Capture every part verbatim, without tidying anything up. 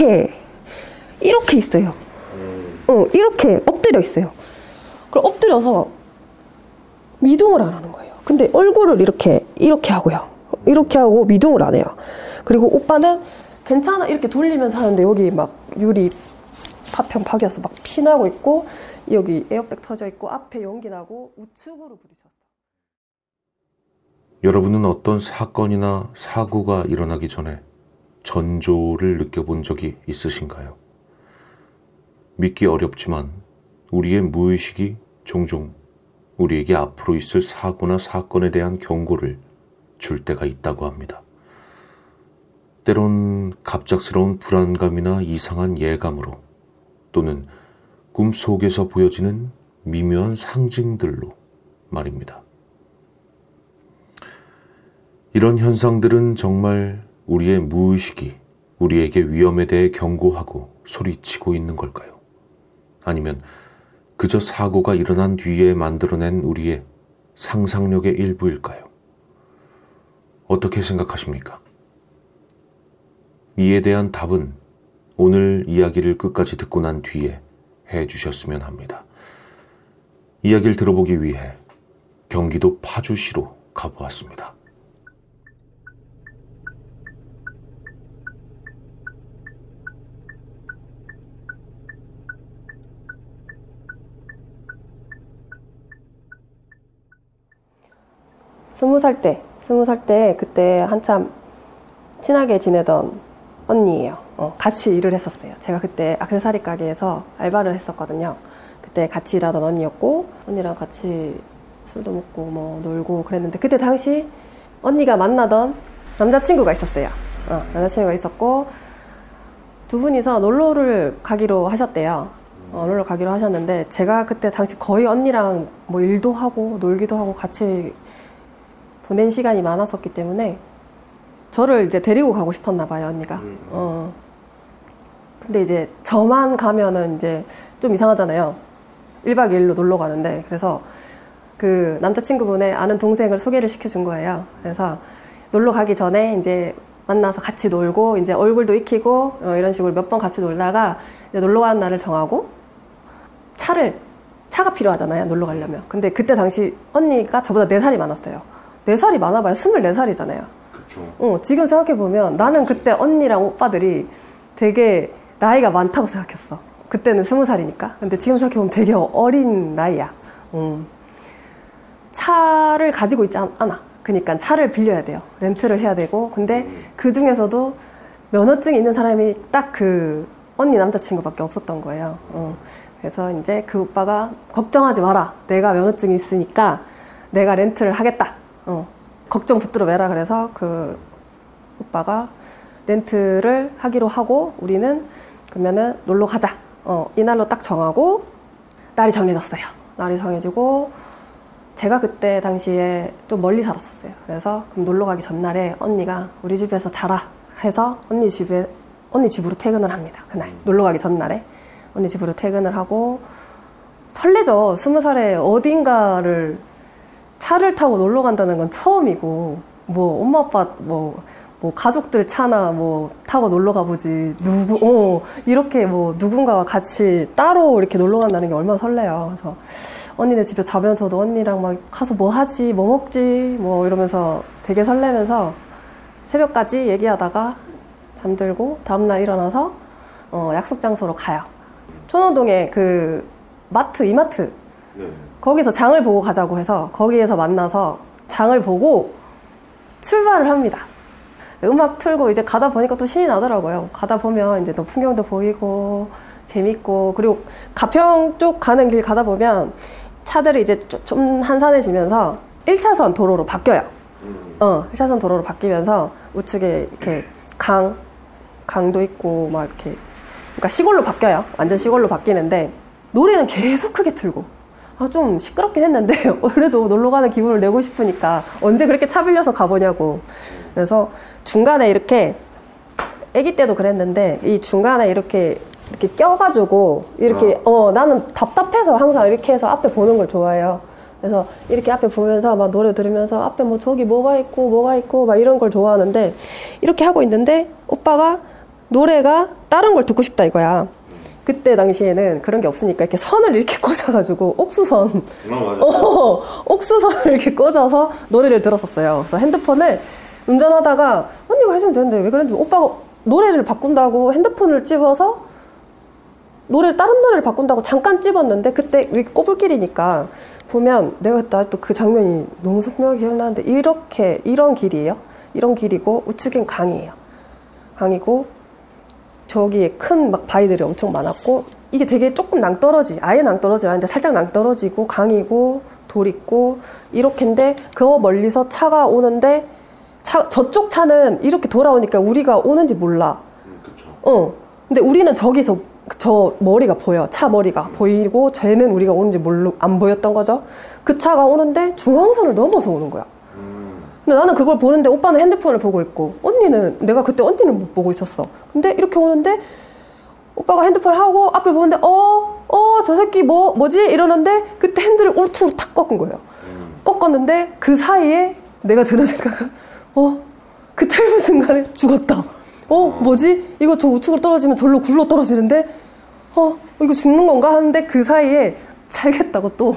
이렇게 이렇게 있어요. 어, 이렇게 엎드려 있어요. 그럼 엎드려서 미동을 안 하는 거예요. 근데 얼굴을 이렇게 이렇게 하고요. 이렇게 하고 미동을 안 해요. 그리고 오빠는 괜찮아 이렇게 돌리면서 하는데 여기 막 유리 파편 파괴해서 막 피나고 있고 여기 에어백 터져 있고 앞에 연기 나고 우측으로 부딪혔어요. 여러분은 어떤 사건이나 사고가 일어나기 전에 전조를 느껴본 적이 있으신가요? 믿기 어렵지만 우리의 무의식이 종종 우리에게 앞으로 있을 사고나 사건에 대한 경고를 줄 때가 있다고 합니다. 때론 갑작스러운 불안감이나 이상한 예감으로 또는 꿈속에서 보여지는 미묘한 상징들로 말입니다. 이런 현상들은 정말 우리의 무의식이 우리에게 위험에 대해 경고하고 소리치고 있는 걸까요? 아니면 그저 사고가 일어난 뒤에 만들어낸 우리의 상상력의 일부일까요? 어떻게 생각하십니까? 이에 대한 답은 오늘 이야기를 끝까지 듣고 난 뒤에 해주셨으면 합니다. 이야기를 들어보기 위해 경기도 파주시로 가보았습니다. 스무 살 때, 스무 살 때 그때 한참 친하게 지내던 언니예요. 어, 같이 일을 했었어요. 제가 그때 액세서리 가게에서 알바를 했었거든요. 그때 같이 일하던 언니였고 언니랑 같이 술도 먹고 뭐 놀고 그랬는데 그때 당시 언니가 만나던 남자친구가 있었어요. 어, 남자친구가 있었고 두 분이서 놀러를 가기로 하셨대요. 어, 놀러 가기로 하셨는데 제가 그때 당시 거의 언니랑 뭐 일도 하고 놀기도 하고 같이 보낸 시간이 많았었기 때문에 저를 이제 데리고 가고 싶었나 봐요, 언니가. 어. 근데 이제 저만 가면은 이제 좀 이상하잖아요. 일박 이일로 놀러 가는데. 그래서 그 남자친구분의 아는 동생을 소개를 시켜준 거예요. 그래서 놀러 가기 전에 이제 만나서 같이 놀고 이제 얼굴도 익히고 어, 이런 식으로 몇 번 같이 놀다가 이제 놀러 가는 날을 정하고 차를, 차가 필요하잖아요, 놀러 가려면. 근데 그때 당시 언니가 저보다 네 살이 많았어요. 네 살이 많아봐요. 스물네 살이잖아요. 그쵸. 어, 지금 생각해보면 나는 그때 언니랑 오빠들이 되게 나이가 많다고 생각했어. 그때는 스무 살이니까. 근데 지금 생각해보면 되게 어린 나이야. 음. 차를 가지고 있지 않아. 그러니까 차를 빌려야 돼요. 렌트를 해야 되고. 근데 음. 그 중에서도 면허증이 있는 사람이 딱 그 언니 남자친구밖에 없었던 거예요. 어. 그래서 이제 그 오빠가 걱정하지 마라. 내가 면허증이 있으니까 내가 렌트를 하겠다. 어, 걱정 붙들어 매라 그래서 그 오빠가 렌트를 하기로 하고 우리는 그러면은 놀러 가자. 어, 이날로 딱 정하고 날이 정해졌어요. 날이 정해지고 제가 그때 당시에 좀 멀리 살았었어요. 그래서 그럼 놀러 가기 전날에 언니가 우리 집에서 자라 해서 언니 집에 언니 집으로 퇴근을 합니다. 그날 놀러 가기 전날에 언니 집으로 퇴근을 하고 설레죠. 스무 살에 어딘가를 차를 타고 놀러 간다는 건 처음이고, 뭐, 엄마, 아빠, 뭐, 뭐, 가족들 차나 뭐, 타고 놀러 가보지, 누구, 어, 이렇게 뭐, 누군가와 같이 따로 이렇게 놀러 간다는 게 얼마나 설레요. 그래서, 언니네 집에 자면서도 언니랑 막 가서 뭐 하지, 뭐 먹지, 뭐 이러면서 되게 설레면서 새벽까지 얘기하다가 잠들고, 다음날 일어나서, 어, 약속 장소로 가요. 천호동에 그, 마트, 이마트. 네. 거기서 장을 보고 가자고 해서 거기에서 만나서 장을 보고 출발을 합니다. 음악 틀고 이제 가다 보니까 또 신이 나더라고요. 가다 보면 이제 또 풍경도 보이고 재밌고 그리고 가평 쪽 가는 길 가다 보면 차들이 이제 좀 한산해지면서 일 차선 도로로 바뀌어요. 어, 일 차선 도로로 바뀌면서 우측에 이렇게 강, 강도 있고 막 이렇게 그러니까 시골로 바뀌어요. 완전 시골로 바뀌는데 노래는 계속 크게 틀고 아, 좀 시끄럽긴 했는데 그래도 놀러가는 기분을 내고 싶으니까 언제 그렇게 차 빌려서 가보냐고. 그래서 중간에 이렇게 아기 때도 그랬는데 이 중간에 이렇게 이렇게 껴가지고 이렇게 어 나는 답답해서 항상 이렇게 해서 앞에 보는 걸 좋아해요. 그래서 이렇게 앞에 보면서 막 노래 들으면서 앞에 뭐 저기 뭐가 있고 뭐가 있고 막 이런 걸 좋아하는데 이렇게 하고 있는데 오빠가 노래가 다른 걸 듣고 싶다 이거야. 그때 당시에는 그런 게 없으니까 이렇게 선을 이렇게 꽂아가지고 옥수선 아, 맞아. 어, 옥수선을 이렇게 꽂아서 노래를 들었었어요. 그래서 핸드폰을 운전하다가 언니가 하시면 되는데 왜 그랬는지 오빠가 노래를 바꾼다고 핸드폰을 집어서 노래를 다른 노래를 바꾼다고 잠깐 집었는데 그때 왜 꼬불길이니까 보면 내가 아직도 그 장면이 너무 선명하게 기억나는데 이렇게 이런 길이에요. 이런 길이고 우측엔 강이에요. 강이고 저기에 큰 막 바위들이 엄청 많았고 이게 되게 조금 낭떠러지 아예 낭떠러지 아닌데 살짝 낭떠러지고 강이고 돌 있고 이렇게인데 그 멀리서 차가 오는데 차, 저쪽 차는 이렇게 돌아오니까 우리가 오는지 몰라. 음, 그쵸. 어. 근데 우리는 저기서 저 머리가 보여. 차 머리가 음. 보이고 쟤는 우리가 오는지 모르, 안 보였던 거죠. 그 차가 오는데 중앙선을 넘어서 오는 거야. 음. 근데 나는 그걸 보는데 오빠는 핸드폰을 보고 있고 언니는 내가 그때 언니는 못 보고 있었어. 근데 이렇게 오는데 오빠가 핸드폰 하고 앞을 보는데 어? 어? 저 새끼 뭐? 뭐지? 이러는데 그때 핸들을 울퉁 탁 꺾은 거예요. 음. 꺾었는데 그 사이에 내가 드는 생각은 어? 그 짧은 순간에 죽었다. 어? 뭐지? 이거 저 우측으로 떨어지면 절로 굴러 떨어지는데 어? 이거 죽는 건가? 하는데 그 사이에 살겠다고 또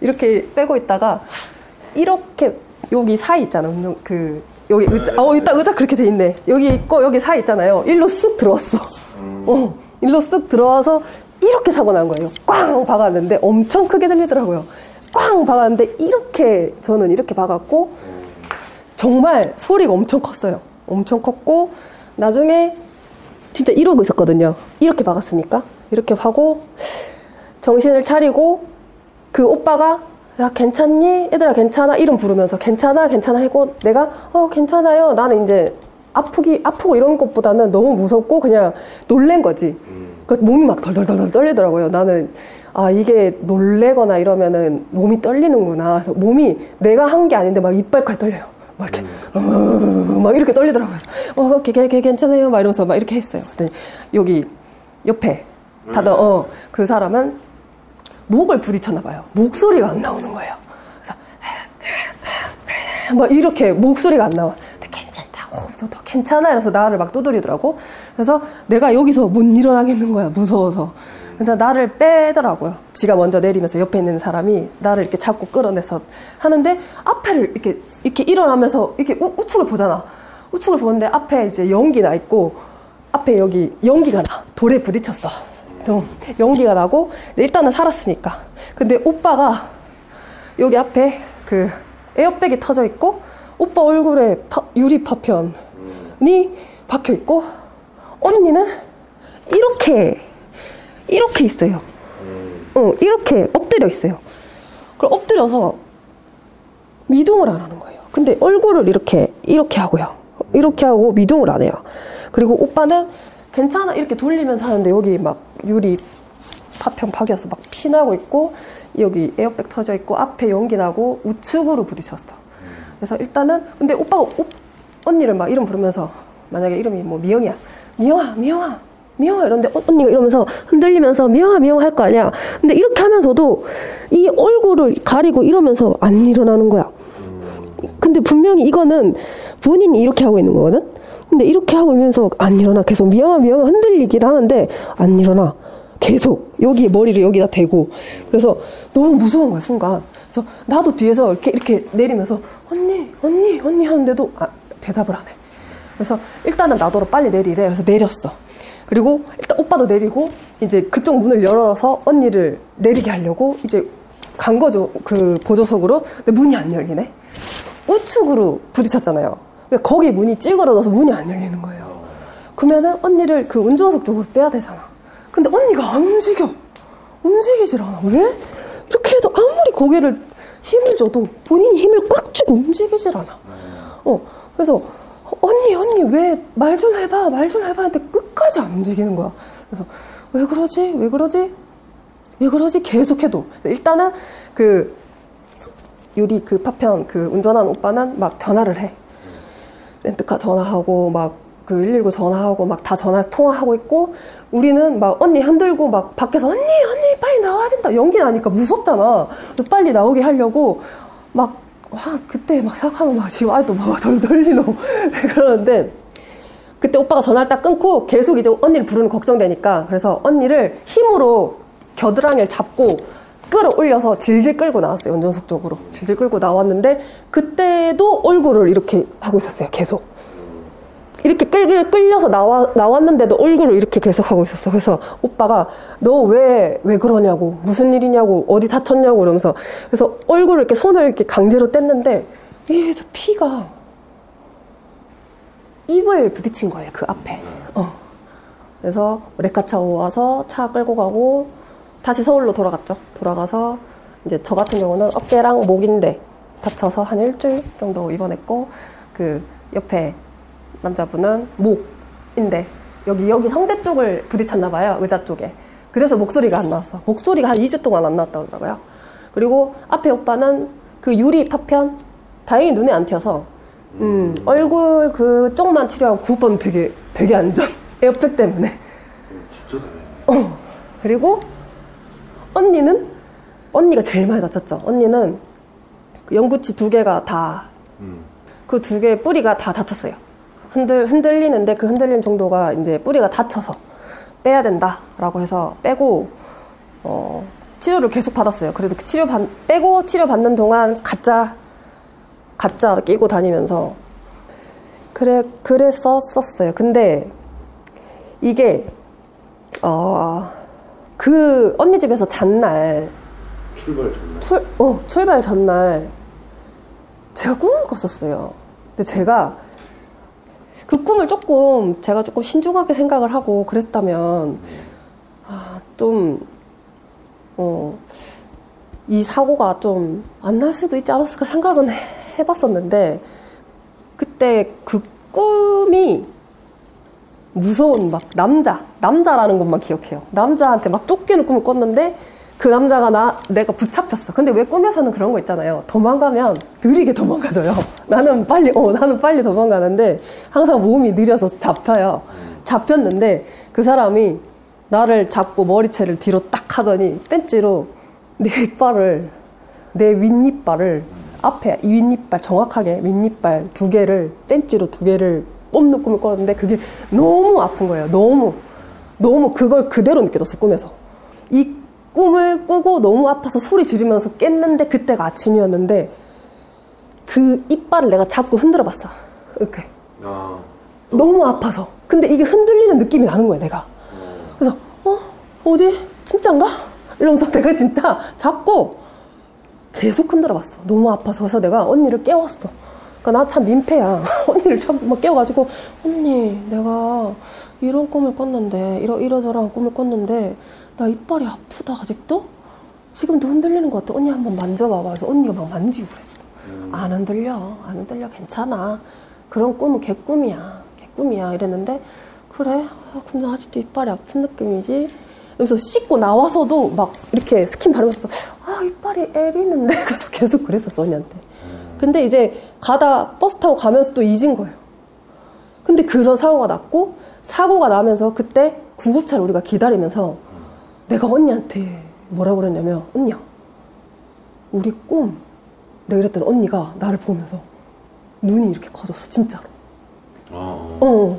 이렇게 빼고 있다가 이렇게 여기 사이 있잖아. 그 여기 의자. 어, 일단 의자 그렇게 돼 있네. 여기 있고 여기 사이 있잖아요. 일로 쓱 들어왔어. 어, 일로 쓱 들어와서 이렇게 사고 난 거예요. 꽝! 박았는데 엄청 크게 들리더라고요. 꽝! 박았는데 이렇게 저는 이렇게 박았고 정말 소리가 엄청 컸어요. 엄청 컸고 나중에 진짜 이러고 있었거든요. 이렇게 박았으니까 이렇게 하고 정신을 차리고 그 오빠가 야 괜찮니? 얘들아 괜찮아? 이름 부르면서 괜찮아? 괜찮아? 하고 내가 어 괜찮아요. 나는 이제 아프기, 아프고 이런 것보다는 너무 무섭고 그냥 놀란 거지. 그러니까 몸이 막 덜덜덜 떨리더라고요. 나는 아 이게 놀래거나 이러면은 몸이 떨리는구나. 그래서 몸이 내가 한 게 아닌데 막 이빨까지 떨려요. 막 이렇게, 음. 막 이렇게 떨리더라고요. 어, 걔, 걔 괜찮아요? 막 이러면서 막 이렇게 했어요. 그랬더니 여기 옆에 다들, 음. 어, 그 사람은 목을 부딪혔나봐요. 목소리가 안 나오는 거예요. 그래서, 막 이렇게 목소리가 안 나와. 괜찮다고, 너 괜찮아? 이러면서 나를 막 두드리더라고. 그래서 내가 여기서 못 일어나겠는 거야. 무서워서. 그래서 나를 빼더라고요. 지가 먼저 내리면서 옆에 있는 사람이 나를 이렇게 잡고 끌어내서 하는데 앞에를 이렇게 이렇게 일어나면서 이렇게 우, 우측을 보잖아. 우측을 보는데 앞에 이제 연기 나 있고 앞에 여기 연기가 나. 돌에 부딪혔어. 연기가 나고 일단은 살았으니까. 근데 오빠가 여기 앞에 그 에어백이 터져 있고 오빠 얼굴에 파, 유리 파편이 박혀 있고 언니는 이렇게. 이렇게 있어요. 음. 어, 이렇게 엎드려 있어요. 그럼 엎드려서 미동을 안 하는 거예요. 근데 얼굴을 이렇게 이렇게 하고요. 이렇게 하고 미동을 안 해요. 그리고 오빠는 괜찮아 이렇게 돌리면서 하는데 여기 막 유리 파편 파괴해서 막 피나고 있고 여기 에어백 터져 있고 앞에 연기 나고 우측으로 부딪혔어. 그래서 일단은 근데 오빠가 오, 언니를 막 이름 부르면서 만약에 이름이 뭐 미영이야. 미영아, 미영아. 미영아 이런데 언니가 이러면서 흔들리면서 미영아 미영아 할 거 아니야. 근데 이렇게 하면서도 이 얼굴을 가리고 이러면서 안 일어나는 거야. 근데 분명히 이거는 본인이 이렇게 하고 있는 거거든. 근데 이렇게 하고 있면서 안 일어나. 계속 미영아 미영아 흔들리긴 하는데 안 일어나. 계속 여기 머리를 여기다 대고. 그래서 너무 무서운 거야 순간. 그래서 나도 뒤에서 이렇게 이렇게 내리면서 언니 언니 언니 하는데도 아, 대답을 안 해. 그래서 일단은 나더러 빨리 내리래. 그래서 내렸어. 그리고 일단 오빠도 내리고 이제 그쪽 문을 열어서 언니를 내리게 하려고 이제 간 거죠. 그 보조석으로. 근데 문이 안 열리네. 우측으로 부딪혔잖아요. 그러니까 거기 문이 찌그러져서 문이 안 열리는 거예요. 그러면은 언니를 그 운전석 쪽으로 빼야 되잖아. 근데 언니가 안 움직여. 움직이질 않아. 왜? 이렇게 해도 아무리 고개를 힘을 줘도 본인이 힘을 꽉 주고 움직이질 않아. 어. 그래서 언니 언니 왜 말 좀 해봐 말 좀 해봐 하는데 끝까지 안 움직이는 거야. 그래서 왜 그러지 왜 그러지 왜 그러지 계속해도 일단은 그 유리 그 파편 그 운전한 오빠는 막 전화를 해. 렌트카 전화하고 막 그 일일구 전화하고 막 다 전화 통화하고 있고 우리는 막 언니 흔들고 막 밖에서 언니 언니 빨리 나와야 된다. 연기 나니까 무섭잖아. 빨리 나오게 하려고 막 와, 그때 막 생각하면 막 지금 아직도 막 덜덜 떨리노. 그러는데 그때 오빠가 전화를 딱 끊고 계속 이제 언니를 부르는 걱정되니까 그래서 언니를 힘으로 겨드랑이를 잡고 끌어올려서 질질 끌고 나왔어요. 운전석 쪽으로 질질 끌고 나왔는데 그때도 얼굴을 이렇게 하고 있었어요. 계속 이렇게 끌, 끌려서 나와, 나왔는데도 얼굴을 이렇게 계속 하고 있었어. 그래서 오빠가 너 왜, 왜 그러냐고, 무슨 일이냐고, 어디 다쳤냐고 이러면서 그래서 얼굴을 이렇게 손을 이렇게 강제로 뗐는데 위에서 피가 입을 부딪힌 거예요. 그 앞에. 어. 그래서 렉카차 와서 차 끌고 가고 다시 서울로 돌아갔죠. 돌아가서 이제 저 같은 경우는 어깨랑 목인데 다쳐서 한 일주일 정도 입원했고 그 옆에 남자분은 목인데 여기 여기 성대 쪽을 부딪혔나 봐요. 의자 쪽에. 그래서 목소리가 안 나왔어. 목소리가 한 이 주 동안 안 나왔다고 그러더라고요. 그리고 앞에 오빠는 그 유리 파편 다행히 눈에 안 튀어서 음, 얼굴 그쪽만 치료하고 그 오빠는 되게 되게 안 좋아. 에어팩 때문에. 진짜 다행이네. 어. 그리고 언니는 언니가 제일 많이 다쳤죠. 언니는 그 연구치 두 개가 다 그 두 개의 뿌리가 다 다쳤어요. 흔들, 흔들리는데 그 흔들리는 정도가 이제 뿌리가 다쳐서 빼야 된다라고 해서 빼고 어, 치료를 계속 받았어요. 그래도 그 치료 받, 빼고 치료 받는 동안 가짜 가짜 끼고 다니면서 그래 그랬었었어요. 근데 이게 어, 그 언니 집에서 잔날 출발 전날 출, 어, 출발 전날 제가 꿈을 꿨었어요. 근데 제가 그 꿈을 조금 제가 조금 신중하게 생각을 하고 그랬다면 아, 좀 어, 이 사고가 좀 안 날 수도 있지 않았을까 생각은 해, 해봤었는데 그때 그 꿈이 무서운 막 남자 남자라는 것만 기억해요. 남자한테 막 쫓기는 꿈을 꿨는데 그 남자가 나 내가 붙잡혔어. 근데 왜 꿈에서는 그런 거 있잖아요. 도망가면 느리게 도망가져요. 나는 빨리 어 나는 빨리 도망가는데 항상 몸이 느려서 잡혀요. 잡혔는데 그 사람이 나를 잡고 머리채를 뒤로 딱 하더니 벤치로 내 이빨을 내 윗니빨을 앞에 이 윗니빨 정확하게 윗니빨 두 개를 벤치로 두 개를 뽑는 꿈을 꿨는데 그게 너무 아픈 거예요. 너무 너무 그걸 그대로 느껴졌어. 꿈에서 이 꿈을 꾸고 너무 아파서 소리 지르면서 깼는데 그때가 아침이었는데 그 이빨을 내가 잡고 흔들어 봤어. 이렇게 아, 너무 아파서 근데 이게 흔들리는 느낌이 나는 거야 내가. 그래서 어? 뭐지? 진짠가? 이러면서 내가 진짜 잡고 계속 흔들어 봤어. 너무 아파서. 그래서 내가 언니를 깨웠어. 그러니까 나 참 민폐야. 언니를 참 막 깨워가지고 언니 내가 이런 꿈을 꿨는데 이러, 이러저러한 꿈을 꿨는데 나 이빨이 아프다 아직도? 지금도 흔들리는 것 같아. 언니 한번 만져봐봐. 그래서 언니가 막 만지고 그랬어. 음. 안 흔들려. 안 흔들려. 괜찮아. 그런 꿈은 개꿈이야. 개꿈이야. 이랬는데 그래? 아, 근데 아직도 이빨이 아픈 느낌이지? 그래서 씻고 나와서도 막 이렇게 스킨 바르면서 아 이빨이 애리는데? 그래서 계속 그랬었어 언니한테. 근데 이제 가다 버스 타고 가면서 또 잊은 거예요. 근데 그런 사고가 났고 사고가 나면서 그때 구급차를 우리가 기다리면서 내가 언니한테 뭐라고 그랬냐면 언니야 우리 꿈 내가 이랬더니 언니가 나를 보면서 눈이 이렇게 커졌어 진짜로. 어. 어.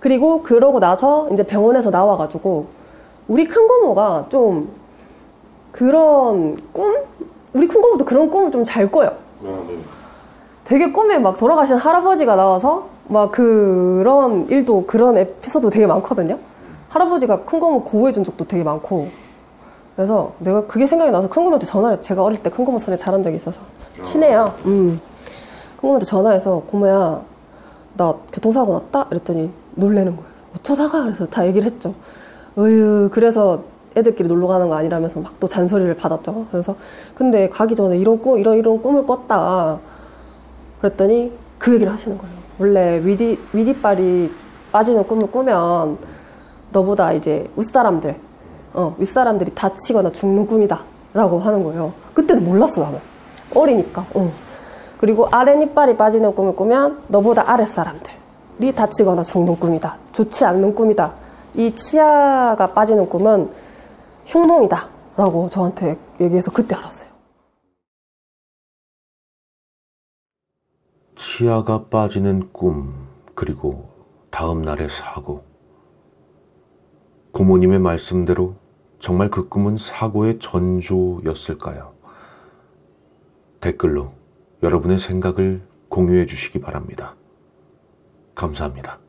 그리고 그러고 나서 이제 병원에서 나와가지고 우리 큰 고모가 좀 그런 꿈? 우리 큰 고모도 그런 꿈을 좀 잘 꿔요. 어, 네. 되게 꿈에 막 돌아가신 할아버지가 나와서 막 그런 일도 그런 에피소드 되게 많거든요. 할아버지가 큰 고모 구호해준 적도 되게 많고 그래서 내가 그게 생각이 나서 큰 고모한테 전화를 제가 어릴 때 큰 고모 손에 자란 적이 있어서 친해요. 음. 큰 고모한테 전화해서 고모야 나 교통사고 났다? 이랬더니 놀래는 거예요. 어쩌다가? 그래서 다 얘기를 했죠. 어휴 그래서 애들끼리 놀러 가는 거 아니라면서 막 또 잔소리를 받았죠. 그래서 근데 가기 전에 이런 꿈 이런 이런 꿈을 꿨다 그랬더니 그 얘기를 하시는 거예요. 원래 위디 위디빨이 빠지는 꿈을 꾸면 너보다 이제 윗사람들 어 윗사람들이 다치거나 죽는 꿈이다라고 하는 거예요. 그때는 몰랐어 나는 어리니까. 어. 그리고 아랫니빨이 빠지는 꿈을 꾸면 너보다 아랫사람들이 다치거나 죽는 꿈이다. 좋지 않는 꿈이다. 이 치아가 빠지는 꿈은 흉몽이다 라고 저한테 얘기해서 그때 알았어요. 치아가 빠지는 꿈 그리고 다음 날에 사고. 고모님의 말씀대로 정말 그 꿈은 사고의 전조였을까요? 댓글로 여러분의 생각을 공유해 주시기 바랍니다. 감사합니다.